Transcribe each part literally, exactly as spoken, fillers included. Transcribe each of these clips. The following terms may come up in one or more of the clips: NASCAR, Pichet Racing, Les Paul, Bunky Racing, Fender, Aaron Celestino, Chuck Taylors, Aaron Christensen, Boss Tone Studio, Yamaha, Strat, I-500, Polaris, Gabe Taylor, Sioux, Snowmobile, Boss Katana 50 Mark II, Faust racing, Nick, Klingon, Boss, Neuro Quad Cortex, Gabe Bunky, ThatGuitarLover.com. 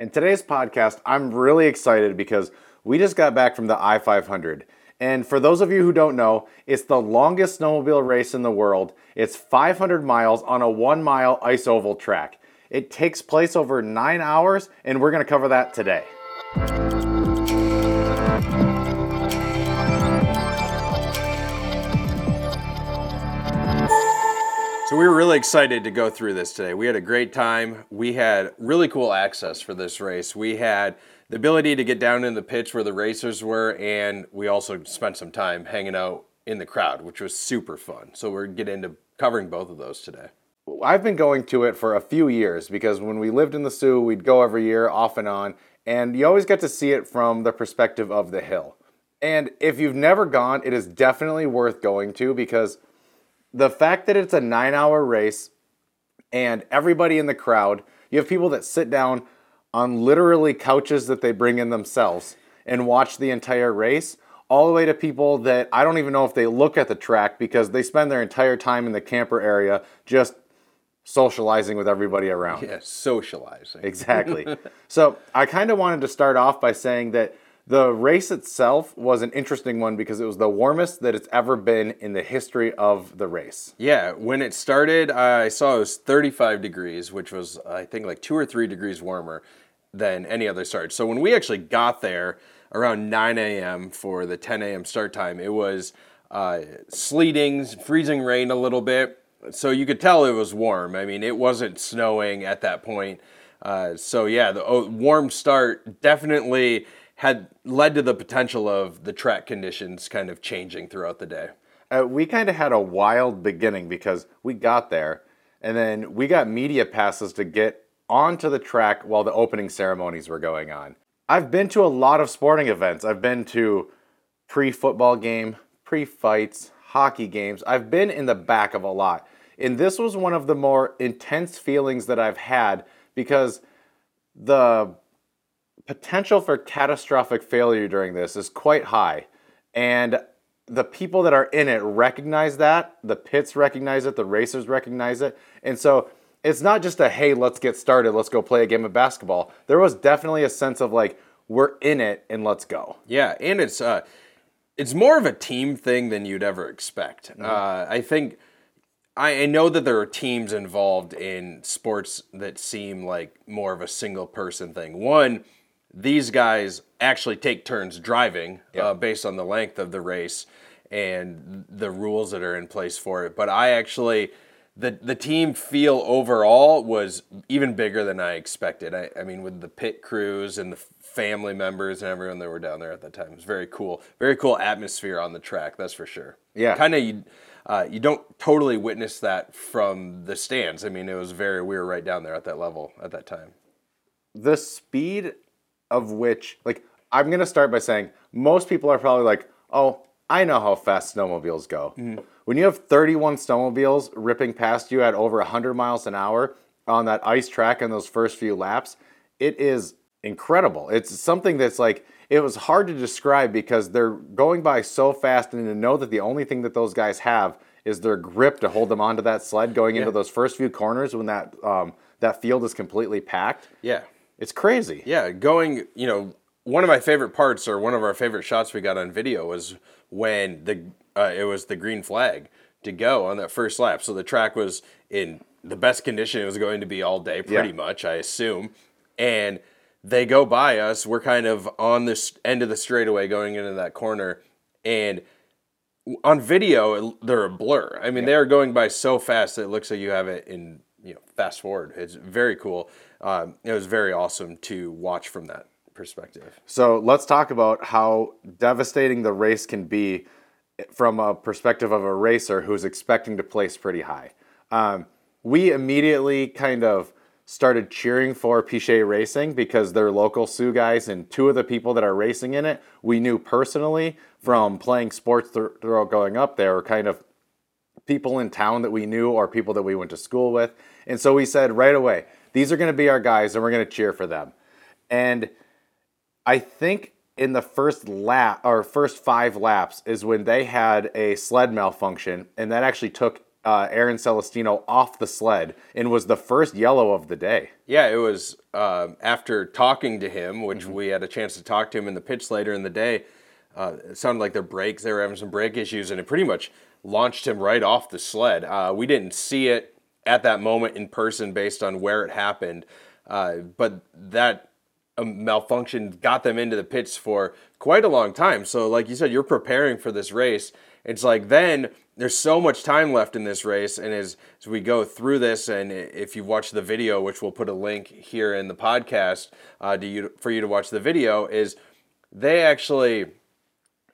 In today's podcast, I'm really excited because we just got back from the I five hundred. And for those of you who don't know, it's the longest snowmobile race in the world. It's five hundred miles on a one mile ice oval track. It takes place over nine hours, and we're gonna cover that today. So we were really excited to go through this today. We had a great time. We had really cool access for this race. We had the ability to get down in the pitch where the racers were, and we also spent some time hanging out in the crowd, which was super fun. So we're getting into covering both of those today. I've been going to it for a few years because when we lived in the Sioux, we'd go every year off and on, and you always get to see it from the perspective of the hill. And if you've never gone, it is definitely worth going to because the fact that it's a nine-hour race and everybody in the crowd, you have people that sit down on literally couches that they bring in themselves and watch the entire race, all the way to people that I don't even know if they look at the track because they spend their entire time in the camper area just socializing with everybody around. Yeah, socializing. Exactly. So I kind of wanted to start off by saying that the race itself was an interesting one because it was the warmest that it's ever been in the history of the race. Yeah, when it started, I saw it was thirty-five degrees, which was, I think, like two or three degrees warmer than any other start. So when we actually got there around nine a.m. for the ten a.m. start time, it was uh, sleeting, freezing rain a little bit. So you could tell it was warm. I mean, it wasn't snowing at that point. Uh, so yeah, the oh, warm start definitely had led to the potential of the track conditions kind of changing throughout the day. Uh, we kind of had a wild beginning because we got there and then we got media passes to get onto the track while the opening ceremonies were going on. I've been to a lot of sporting events. I've been to pre-football game, pre-fights, hockey games. I've been in the back of a lot. And this was one of the more intense feelings that I've had because the potential for catastrophic failure during this is quite high, and the people that are in it recognize that, the pits recognize it, the racers recognize it, and so it's not just a, hey, let's get started, let's go play a game of basketball. There was definitely a sense of like, we're in it and let's go. Yeah, and it's uh, it's more of a team thing than you'd ever expect. Mm-hmm. Uh, I think, I know that there are teams involved in sports that seem like more of a single person thing. One, these guys actually take turns driving yep. uh, based on the length of the race and the rules that are in place for it. But I actually, the the team feel overall was even bigger than I expected. I, I mean, with the pit crews and the family members and everyone that were down there at the time, it was very cool. Very cool atmosphere on the track, that's for sure. Yeah. Kind of, you, uh, you don't totally witness that from the stands. I mean, it was very, we were right down there at that level at that time. The speed of which, like, I'm going to start by saying most people are probably like, oh, I know how fast snowmobiles go. Mm-hmm. When you have thirty-one snowmobiles ripping past you at over one hundred miles an hour on that ice track in those first few laps, it is incredible. It's something that's like, it was hard to describe because they're going by so fast, and to know that the only thing that those guys have is their grip to hold them onto that sled going yeah. into those first few corners when that um, that field is completely packed. Yeah. It's crazy. Yeah, going, you know, one of my favorite parts or one of our favorite shots we got on video was when the uh, it was the green flag to go on that first lap. So the track was in the best condition it was going to be all day, pretty yeah. much, I assume. And they go by us. We're kind of on this end of the straightaway going into that corner. And on video, they're a blur. I mean, yeah. they're going by so fast that it looks like you have it in, you know, fast forward. It's very cool. Um, it was very awesome to watch from that perspective. So let's talk about how devastating the race can be from a perspective of a racer who's expecting to place pretty high. Um, we immediately kind of started cheering for Pichet Racing because they're local Sioux guys, and two of the people that are racing in it, we knew personally from playing sports throughout going up there, were kind of people in town that we knew or people that we went to school with. And so we said right away, these are going to be our guys, and we're going to cheer for them. And I think in the first lap, or first five laps, is when they had a sled malfunction, and that actually took uh, Aaron Celestino off the sled and was the first yellow of the day. Yeah, it was uh, after talking to him, which mm-hmm. we had a chance to talk to him in the pits later in the day. Uh, it sounded like their brakes, they were having some brake issues, and it pretty much launched him right off the sled. Uh, we didn't see it at that moment in person based on where it happened, uh, but that um, malfunction got them into the pits for quite a long time. So like you said, you're preparing for this race. It's like then there's so much time left in this race, and as, as we go through this, and if you watch the video, which we'll put a link here in the podcast uh, to you, for you to watch the video, is they actually...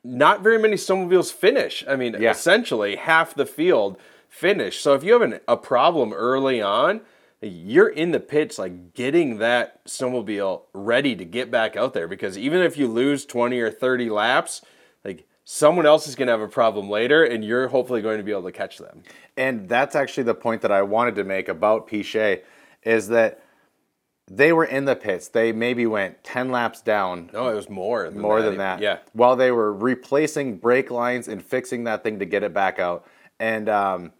Not very many snowmobiles finish. I mean, yeah. essentially half the field finish. So if you have an, a problem early on, you're in the pits, like getting that snowmobile ready to get back out there. Because even if you lose twenty or thirty laps, like someone else is going to have a problem later, and you're hopefully going to be able to catch them. And that's actually the point that I wanted to make about Pichet, is that they were in the pits. They maybe went ten laps down. No, it was more than more that. than that. Yeah. While they were replacing brake lines and fixing that thing to get it back out. And um,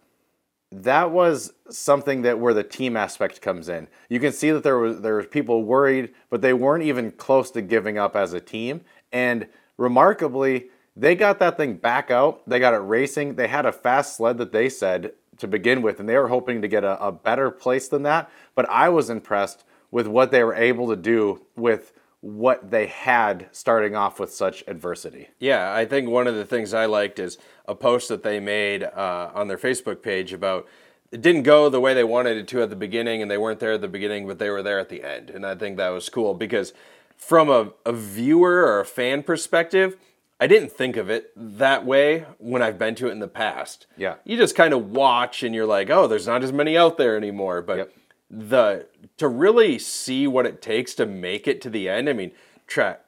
that was something that where the team aspect comes in. You can see that there was there was people worried, but they weren't even close to giving up as a team. And remarkably, they got that thing back out. They got it racing. They had a fast sled that they said to begin with, and they were hoping to get a, a better place than that. But I was impressed with what they were able to do with what they had starting off with such adversity. Yeah, I think one of the things I liked is a post that they made uh, on their Facebook page about it didn't go the way they wanted it to at the beginning, and they weren't there at the beginning, but they were there at the end. And I think that was cool because from a, a viewer or a fan perspective, I didn't think of it that way when I've been to it in the past. Yeah. You just kind of watch and you're like, oh, there's not as many out there anymore, but... Yep. The to really see what it takes to make it to the end. I mean, track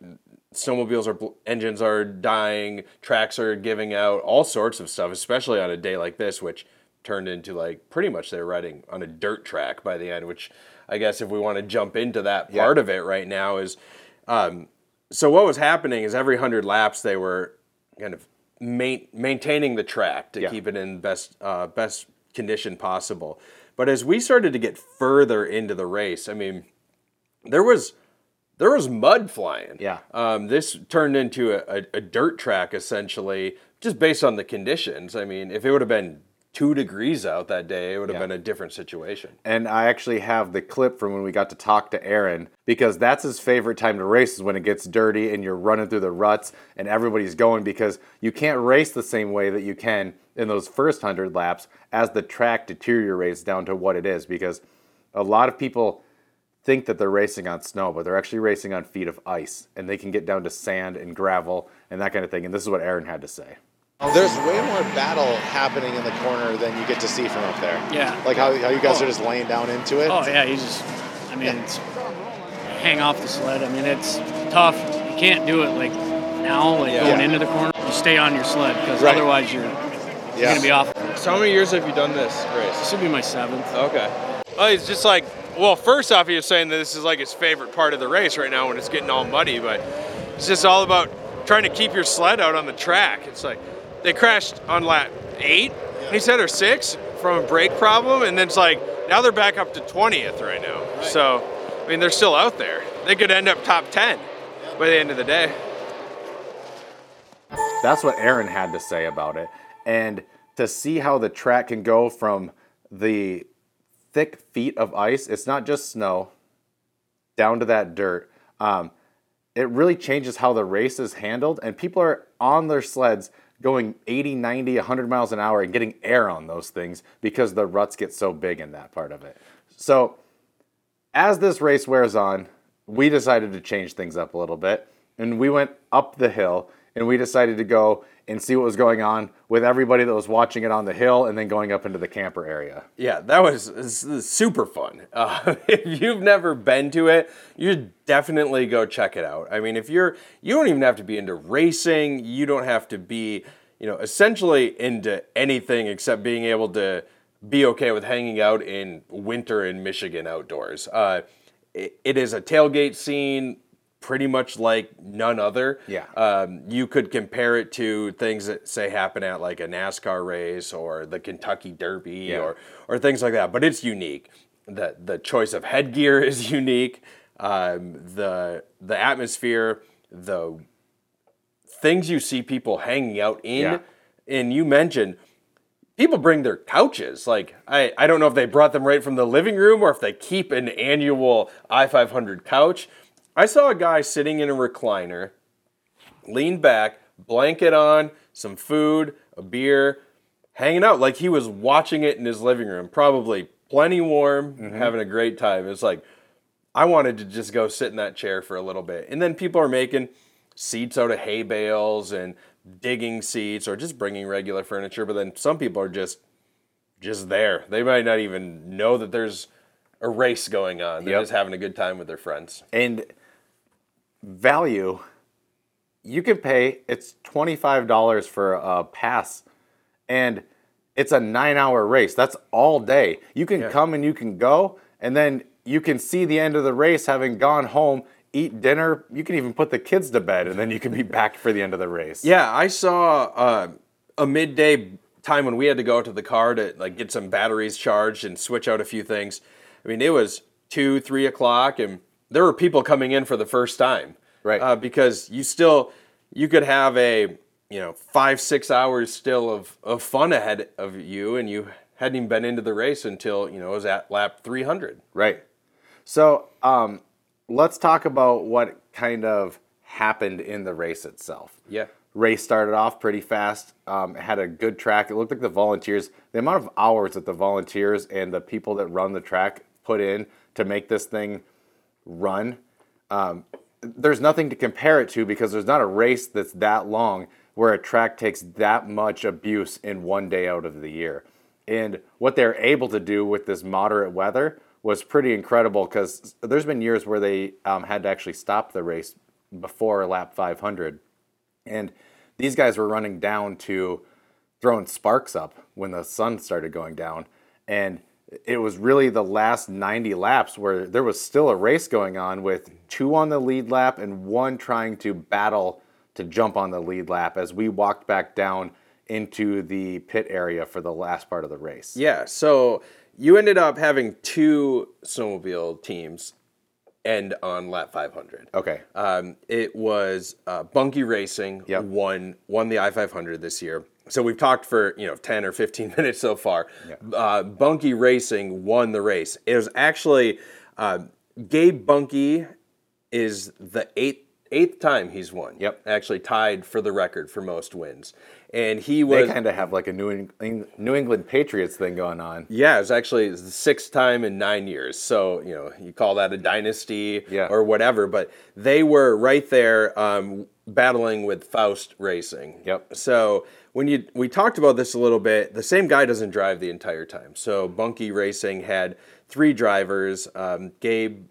snowmobiles are bl- engines are dying, tracks are giving out, all sorts of stuff, especially on a day like this, which turned into like pretty much they're riding on a dirt track by the end. Which I guess if we want to jump into that part yeah. of it right now is, um, so what was happening is every hundred laps they were kind of ma- maintaining the track to yeah. keep it in best uh, best condition possible. But as we started to get further into the race, I mean, there was there was mud flying. Yeah. Um, this turned into a, a, a dirt track, essentially, just based on the conditions. I mean, if it would have been two degrees out that day, it would have yeah. been a different situation. And I actually have the clip from when we got to talk to Aaron, because that's his favorite time to race is when it gets dirty and you're running through the ruts and everybody's going, because you can't race the same way that you can in those first one hundred laps as the track deteriorates down to what it is, because a lot of people think that they're racing on snow, but they're actually racing on feet of ice, and they can get down to sand and gravel and that kind of thing, and this is what Aaron had to say. There's way more battle happening in the corner than you get to see from up there. Yeah. Like how, how you guys oh. are just laying down into it. Oh, yeah, you just, I mean, yeah. it's, hang off the sled. I mean, it's tough. You can't do it like now, like yeah. going yeah. into the corner. You stay on your sled, because right. otherwise you're... Yeah. Gonna be off. So how many years have you done this race? This should be my seventh. Okay. Well, it's just like, well, first off, he was saying that this is like his favorite part of the race right now when it's getting all muddy, but it's just all about trying to keep your sled out on the track. It's like they crashed on lap eight, yeah. he said, or six, from a brake problem, and then it's like now they're back up to twentieth right now. Right. So, I mean, they're still out there. They could end up top ten yeah. by the end of the day. That's what Aaron had to say about it. And to see how the track can go from the thick feet of ice, it's not just snow, down to that dirt. Um, it really changes how the race is handled, and people are on their sleds going eighty, ninety, one hundred miles an hour and getting air on those things because the ruts get so big in that part of it. So as this race wears on, we decided to change things up a little bit, and we went up the hill, and we decided to go and see what was going on with everybody that was watching it on the hill and then going up into the camper area. Yeah, that was, was super fun. Uh, if you've never been to it, you should definitely go check it out. I mean, if you're, you don't even have to be into racing. You don't have to be, you know, essentially into anything except being able to be okay with hanging out in winter in Michigan outdoors. Uh, it, it is a tailgate scene. pretty much like none other. Yeah. Um, you could compare it to things that, say, happen at like a NASCAR race or the Kentucky Derby yeah. or or things like that. But it's unique. The the choice of headgear is unique. Um, the the atmosphere, the things you see people hanging out in. Yeah. And you mentioned people bring their couches. Like, I, I don't know if they brought them right from the living room or if they keep an annual I five hundred couch. I saw a guy sitting in a recliner, leaned back, blanket on, some food, a beer, hanging out like he was watching it in his living room. Probably plenty warm, mm-hmm. having a great time. It's like, I wanted to just go sit in that chair for a little bit. And then people are making seats out of hay bales and digging seats or just bringing regular furniture. But then some people are just, just there. They might not even know that there's a race going on. They're yep. just having a good time with their friends. And value, you can pay, it's twenty-five dollars for a pass, and it's a nine-hour race. That's all day. You can yeah. come and you can go, and then you can see the end of the race having gone home, eat dinner. You can even put the kids to bed, and then you can be back for the end of the race. Yeah, I saw uh, a midday time when we had to go out to the car to like get some batteries charged and switch out a few things. I mean, it was two, three o'clock, and there were people coming in for the first time, right? Uh, because you still, you could have a, you know, five, six hours still of, of fun ahead of you, and you hadn't even been into the race until, you know, it was at lap three hundred. Right. So um, let's talk about what kind of happened in the race itself. Yeah. Race started off pretty fast. Um, it had a good track. It looked like the volunteers, the amount of hours that the volunteers and the people that run the track put in to make this thing run. Um, there's nothing to compare it to because there's not a race that's that long where a track takes that much abuse in one day out of the year. And what they're able to do with this moderate weather was pretty incredible because there's been years where they um, had to actually stop the race before lap five hundred. And these guys were running down to throwing sparks up when the sun started going down. And it was really the last ninety laps where there was still a race going on with two on the lead lap and one trying to battle to jump on the lead lap as we walked back down into the pit area for the last part of the race. Yeah, so you ended up having two snowmobile teams end on lap five hundred. Okay. Um, it was uh, Bunky Racing yep. won won the I five hundred this year. So we've talked for, you know, ten or fifteen minutes so far. Yep. Uh, Bunky Racing won the race. It was actually uh, Gabe Bunky is the eighth eighth time he's won. Yep. Actually tied for the record for most wins. And he was... They kind of have like a New England, New England Patriots thing going on. Yeah, it's actually it was the sixth time in nine years. So, you know, you call that a dynasty yeah. or whatever. But they were right there um, battling with Faust Racing. Yep. So when you we talked about this a little bit, the same guy doesn't drive the entire time. So Bunky Racing had three drivers, um, Gabe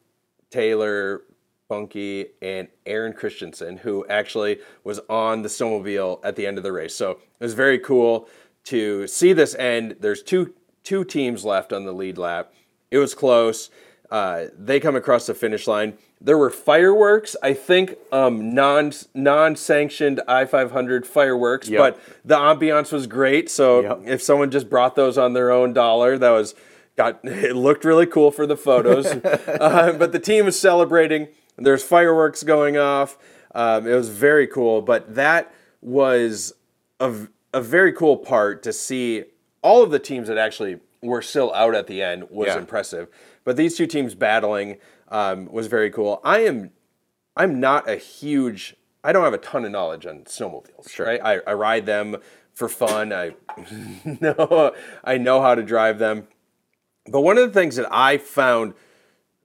Taylor, Bunky, and Aaron Christensen, who actually was on the snowmobile at the end of the race. So it was very cool to see this end. There's two two teams left on the lead lap. It was close. Uh, they come across the finish line. There were fireworks, I think um, non, non-sanctioned I five hundred fireworks, yep. but the ambiance was great. So yep. if someone just brought those on their own dollar, that was got it looked really cool for the photos. uh, but the team was celebrating. There's fireworks going off. Um, it was very cool, but that was a, a very cool part to see. All of the teams that actually were still out at the end was yeah. impressive, but these two teams battling um, was very cool. I am, I'm not a huge. I don't have a ton of knowledge on snowmobiles. Sure, right? I, I ride them for fun. I know I know how to drive them, but one of the things that I found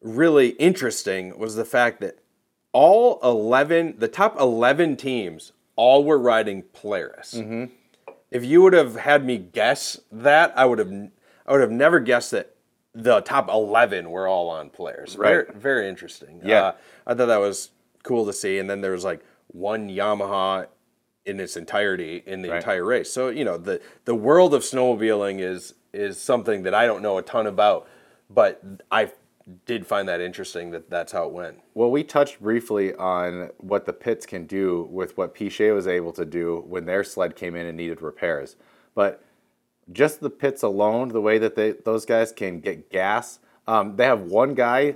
really interesting was the fact that all eleven, the top eleven teams, all were riding Polaris. Mm-hmm. If you would have had me guess that, I would have, I would have never guessed that the top eleven were all on Polaris. Right, very, very interesting. Yeah, uh, I thought that was cool to see. And then there was like one Yamaha in its entirety in the right. entire race. So you know the the world of snowmobiling is is something that I don't know a ton about, but I. did find that interesting that that's how it went. Well, we touched briefly on what the pits can do with what Pichet was able to do when their sled came in and needed repairs. But just the pits alone, the way that they, those guys can get gas, um, they have one guy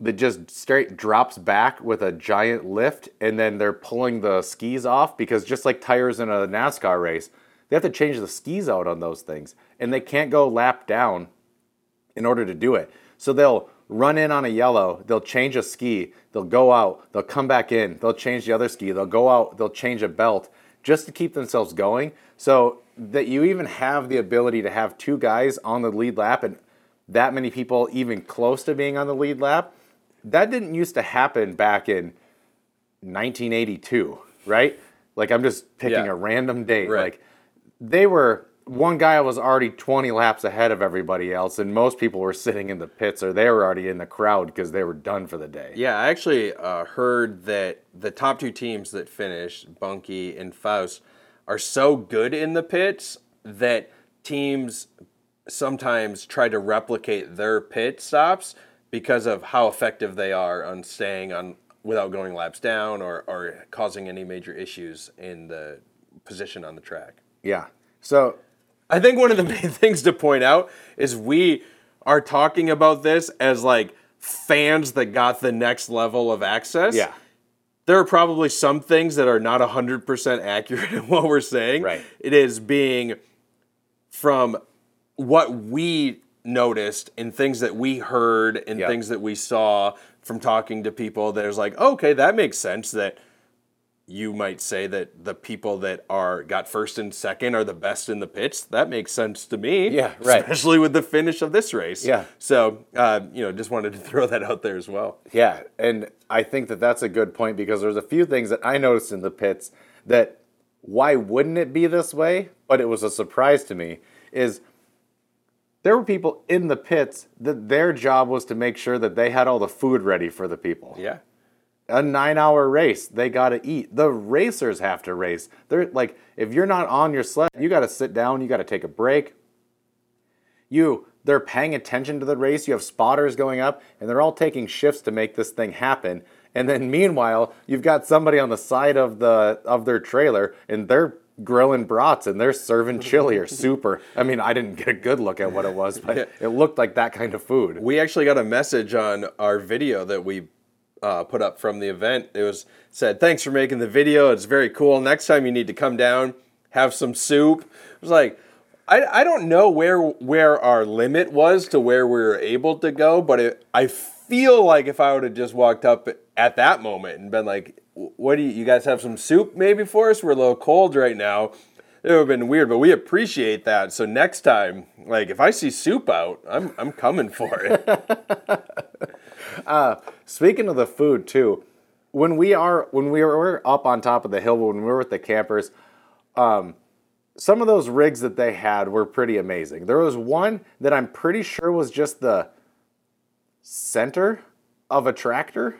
that just straight drops back with a giant lift, and then they're pulling the skis off because just like tires in a NASCAR race, they have to change the skis out on those things, and they can't go lap down in order to do it. So they'll run in on a yellow, they'll change a ski, they'll go out, they'll come back in, they'll change the other ski, they'll go out, they'll change a belt just to keep themselves going. So that you even have the ability to have two guys on the lead lap and that many people even close to being on the lead lap, that didn't used to happen back in nineteen eighty-two, right? Like, I'm just picking yeah. a random date. Right. Like, they were... One guy was already twenty laps ahead of everybody else, and most people were sitting in the pits or they were already in the crowd because they were done for the day. Yeah, I actually uh, heard that the top two teams that finished, Bunky and Faust, are so good in the pits that teams sometimes try to replicate their pit stops because of how effective they are on staying on without going laps down or, or causing any major issues in the position on the track. Yeah, so... I think one of the main things to point out is we are talking about this as like fans that got the next level of access. Yeah. There are probably some things that are not one hundred percent accurate in what we're saying. Right. It is being from what we noticed and things that we heard and yep. things that we saw from talking to people. There's like, okay, that makes sense that you might say that the people that are got first and second are the best in the pits. That makes sense to me. Yeah, right. Especially with the finish of this race. Yeah. So, uh, you know, just wanted to throw that out there as well. Yeah, and I think that that's a good point because there's a few things that I noticed in the pits that why wouldn't it be this way? But it was a surprise to me is there were people in the pits that their job was to make sure that they had all the food ready for the people. Yeah. A nine-hour race, they got to eat. The racers have to race. They're like, if you're not on your sled, you got to sit down. You got to take a break. You, they're paying attention to the race. You have spotters going up, and they're all taking shifts to make this thing happen. And then, meanwhile, you've got somebody on the side of the of their trailer, and they're grilling brats and they're serving chili or soup or I mean I didn't get a good look at what it was, but yeah. it looked like that kind of food. We actually got a message on our video that we. Uh, put up from the event. It was said, thanks for making the video. It's very cool. Next time you need to come down, have some soup. It was like, I, I don't know where where our limit was to where we were able to go, but it, I feel like if I would have just walked up at that moment and been like, what do you, you guys have some soup maybe for us? We're a little cold right now. It would have been weird, but we appreciate that. So next time, like if I see soup out, I'm I'm coming for it. Uh, speaking of the food too, when we are when we were up on top of the hill, when we were with the campers, um, some of those rigs that they had were pretty amazing. There was one that I'm pretty sure was just the center of a tractor.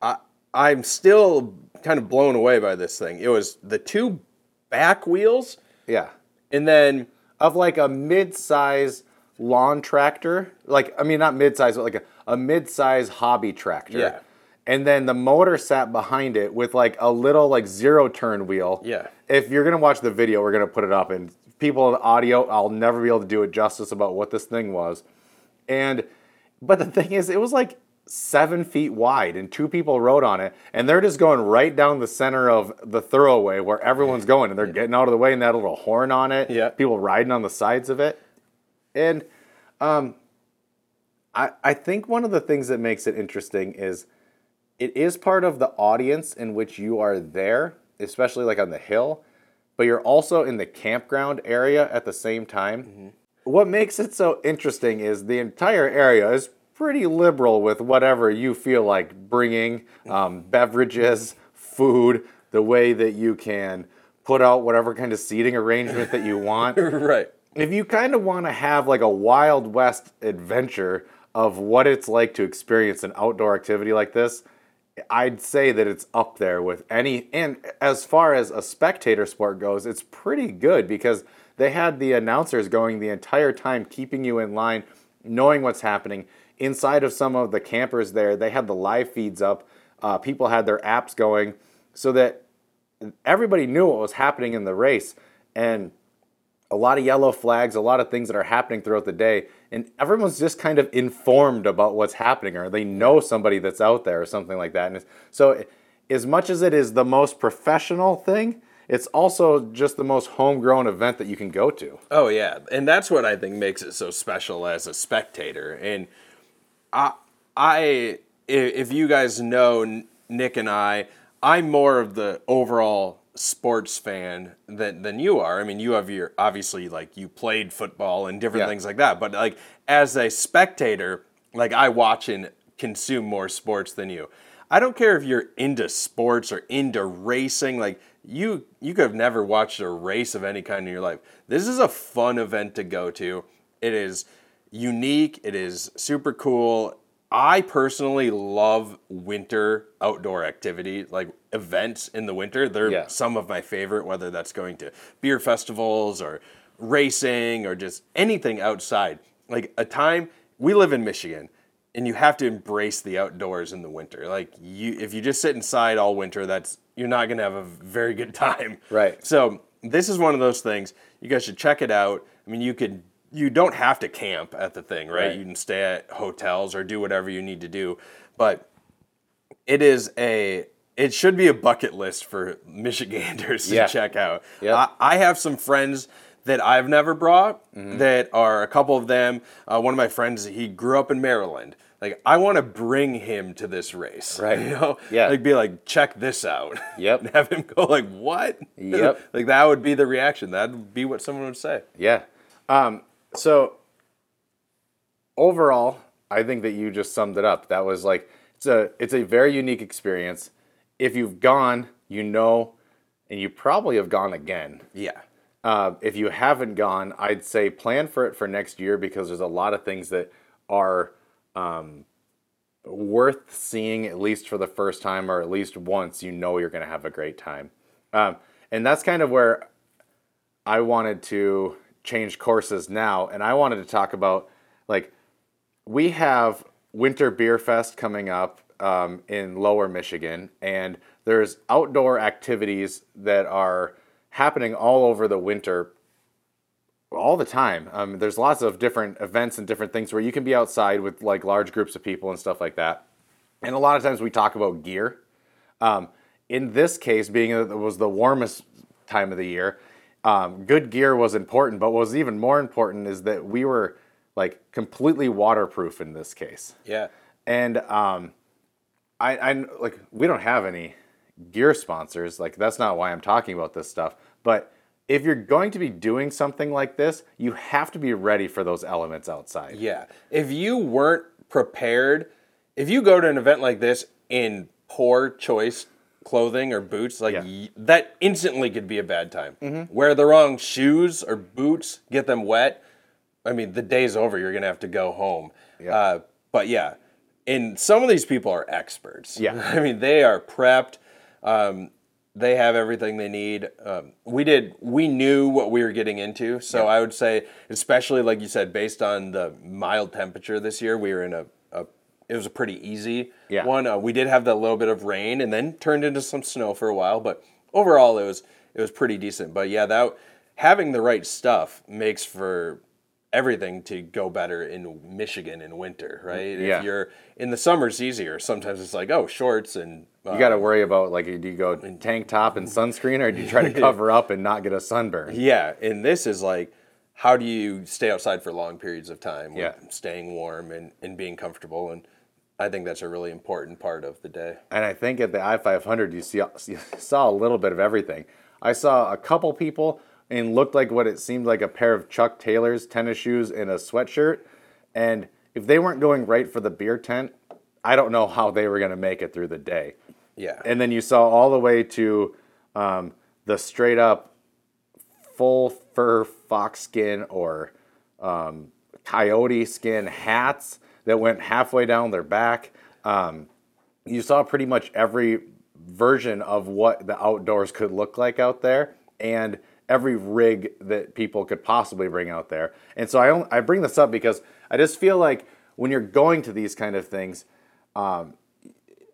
I, I'm still kind of blown away by this thing. It was the two back wheels, yeah, and then of like a mid-size lawn tractor, like I mean not mid-size, but like a a mid-size hobby tractor. Yeah. And then the motor sat behind it with like a little like zero turn wheel. Yeah. If you're going to watch the video, we're going to put it up and people in audio, I'll never be able to do it justice about what this thing was. And, but the thing is, it was like seven feet wide and two people rode on it and they're just going right down the center of the thoroughway where everyone's going and they're yeah. getting out of the way and that little horn on it. Yeah. People riding on the sides of it. And, um, I think one of the things that makes it interesting is it is part of the audience in which you are there, especially like on the hill, but you're also in the campground area at the same time. Mm-hmm. What makes it so interesting is the entire area is pretty liberal with whatever you feel like bringing, um, beverages, food, the way that you can put out whatever kind of seating arrangement that you want. Right. If you kind of want to have like a Wild West adventure of what it's like to experience an outdoor activity like this, I'd say that it's up there with any, and as far as a spectator sport goes, it's pretty good because they had the announcers going the entire time, keeping you in line, knowing what's happening, inside of some of the campers there, they had the live feeds up. Uh, people had their apps going so that everybody knew what was happening in the race. And a lot of yellow flags, a lot of things that are happening throughout the day. And everyone's just kind of informed about what's happening, or they know somebody that's out there or something like that. And so as much as it is the most professional thing, it's also just the most homegrown event that you can go to. Oh, yeah. And that's what I think makes it so special as a spectator. And I, I if you guys know Nick and I, I'm more of the overall sports fan than than you are. I mean, you have your, obviously, like, you played football and different yeah. things like that. But, like, as a spectator, like, I watch and consume more sports than you. I don't care if you're into sports or into racing. Like, you you could have never watched a race of any kind in your life. This is a fun event to go to. It is unique. It is super cool. I personally love winter outdoor activity, like events in the winter. They're yeah. some of my favorite, whether that's going to beer festivals or racing or just anything outside. Like a time, we live in Michigan, and you have to embrace the outdoors in the winter. Like you, if you just sit inside all winter, that's you're not going to have a very good time. Right. So this is one of those things. You guys should check it out. I mean, you could. You don't have to camp at the thing, right? right? You can stay at hotels or do whatever you need to do. But it is a, it should be a bucket list for Michiganders yeah. to check out. Yep. I, I have some friends that I've never brought mm-hmm. that are, a couple of them. Uh, one of my friends, he grew up in Maryland. Like, I want to bring him to this race. Right. You know? Yeah. Like, be like, check this out. Yep. And have him go like, what? Yep. Like, that would be the reaction. That would be what someone would say. Yeah. Um, So, overall, I think that you just summed it up. That was like, it's a it's a very unique experience. If you've gone, you know, and you probably have gone again. Yeah. Uh, if you haven't gone, I'd say plan for it for next year, because there's a lot of things that are um, worth seeing, at least for the first time, or at least once. You know you're going to have a great time. Um, and that's kind of where I wanted to change courses now, and I wanted to talk about, like, we have Winter Beer Fest coming up um, in Lower Michigan, and there's outdoor activities that are happening all over the winter all the time. Um, there's lots of different events and different things where you can be outside with, like, large groups of people and stuff like that. And a lot of times we talk about gear. Um, in this case, being that it was the warmest time of the year, Um, good gear was important, but what was even more important is that we were, like, completely waterproof in this case. Yeah. And um, I, I, like, we don't have any gear sponsors. Like, that's not why I'm talking about this stuff. But if you're going to be doing something like this, you have to be ready for those elements outside. Yeah. If you weren't prepared, if you go to an event like this in poor choice clothing or boots, like yeah. y- that instantly could be a bad time. Mm-hmm. Wear the wrong shoes or boots, get them wet. I mean, the day's over. You're gonna have to go home. Yeah. Uh, but yeah, and some of these people are experts. Yeah, I mean, they are prepped. Um, they have everything they need. Um, we did. We knew what we were getting into. So yeah. I would say, especially like you said, based on the mild temperature this year, we were in a. a It was a pretty easy yeah. one. Uh, we did have that little bit of rain, and then turned into some snow for a while. But overall, it was it was pretty decent. But yeah, that having the right stuff makes for everything to go better in Michigan in winter, right? Yeah. If you're in the summer, it's easier. Sometimes it's like, oh, shorts and uh, you got to worry about, like, do you go tank top and sunscreen, or do you try to cover up and not get a sunburn? Yeah, and this is like, how do you stay outside for long periods of time? Yeah, with staying warm and and being comfortable. And I think that's a really important part of the day. And I think at the I five hundred, you, see, you saw a little bit of everything. I saw a couple people and looked like what it seemed like a pair of Chuck Taylors, tennis shoes, and a sweatshirt. And if they weren't going right for the beer tent, I don't know how they were going to make it through the day. Yeah. And then you saw all the way to um, the straight-up full fur fox skin or um, coyote skin hats that went halfway down their back. Um, you saw pretty much every version of what the outdoors could look like out there, and every rig that people could possibly bring out there. And so I only, I bring this up because I just feel like when you're going to these kind of things, um,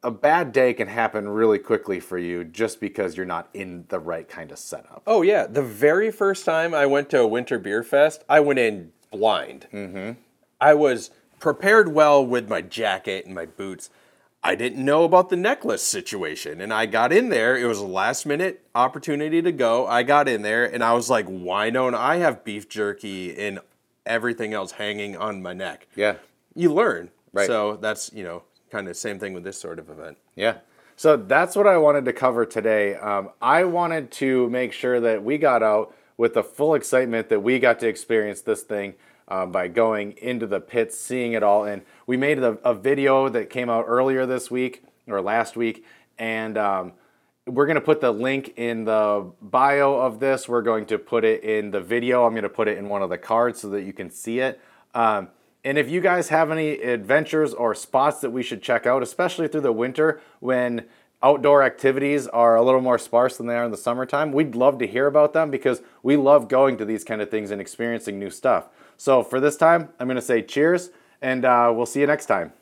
a bad day can happen really quickly for you just because you're not in the right kind of setup. Oh, yeah. The very first time I went to a winter beer fest, I went in blind. Mm-hmm. I was prepared well with my jacket and my boots. I didn't know about the necklace situation, and I got in there. It was a last-minute opportunity to go. I got in there, and I was like, why don't I have beef jerky and everything else hanging on my neck? Yeah. You learn. Right. So that's, you know, kind of same thing with this sort of event. Yeah. So that's what I wanted to cover today. Um, I wanted to make sure that we got out with the full excitement that we got to experience this thing. Um, by going into the pits, seeing it all. And we made a, a video that came out earlier this week, or last week, and um, we're going to put the link in the bio of this. We're going to put it in the video. I'm going to put it in one of the cards so that you can see it. Um, and if you guys have any adventures or spots that we should check out, especially through the winter when outdoor activities are a little more sparse than they are in the summertime, we'd love to hear about them because we love going to these kind of things and experiencing new stuff. So for this time, I'm going to say cheers, and uh, we'll see you next time.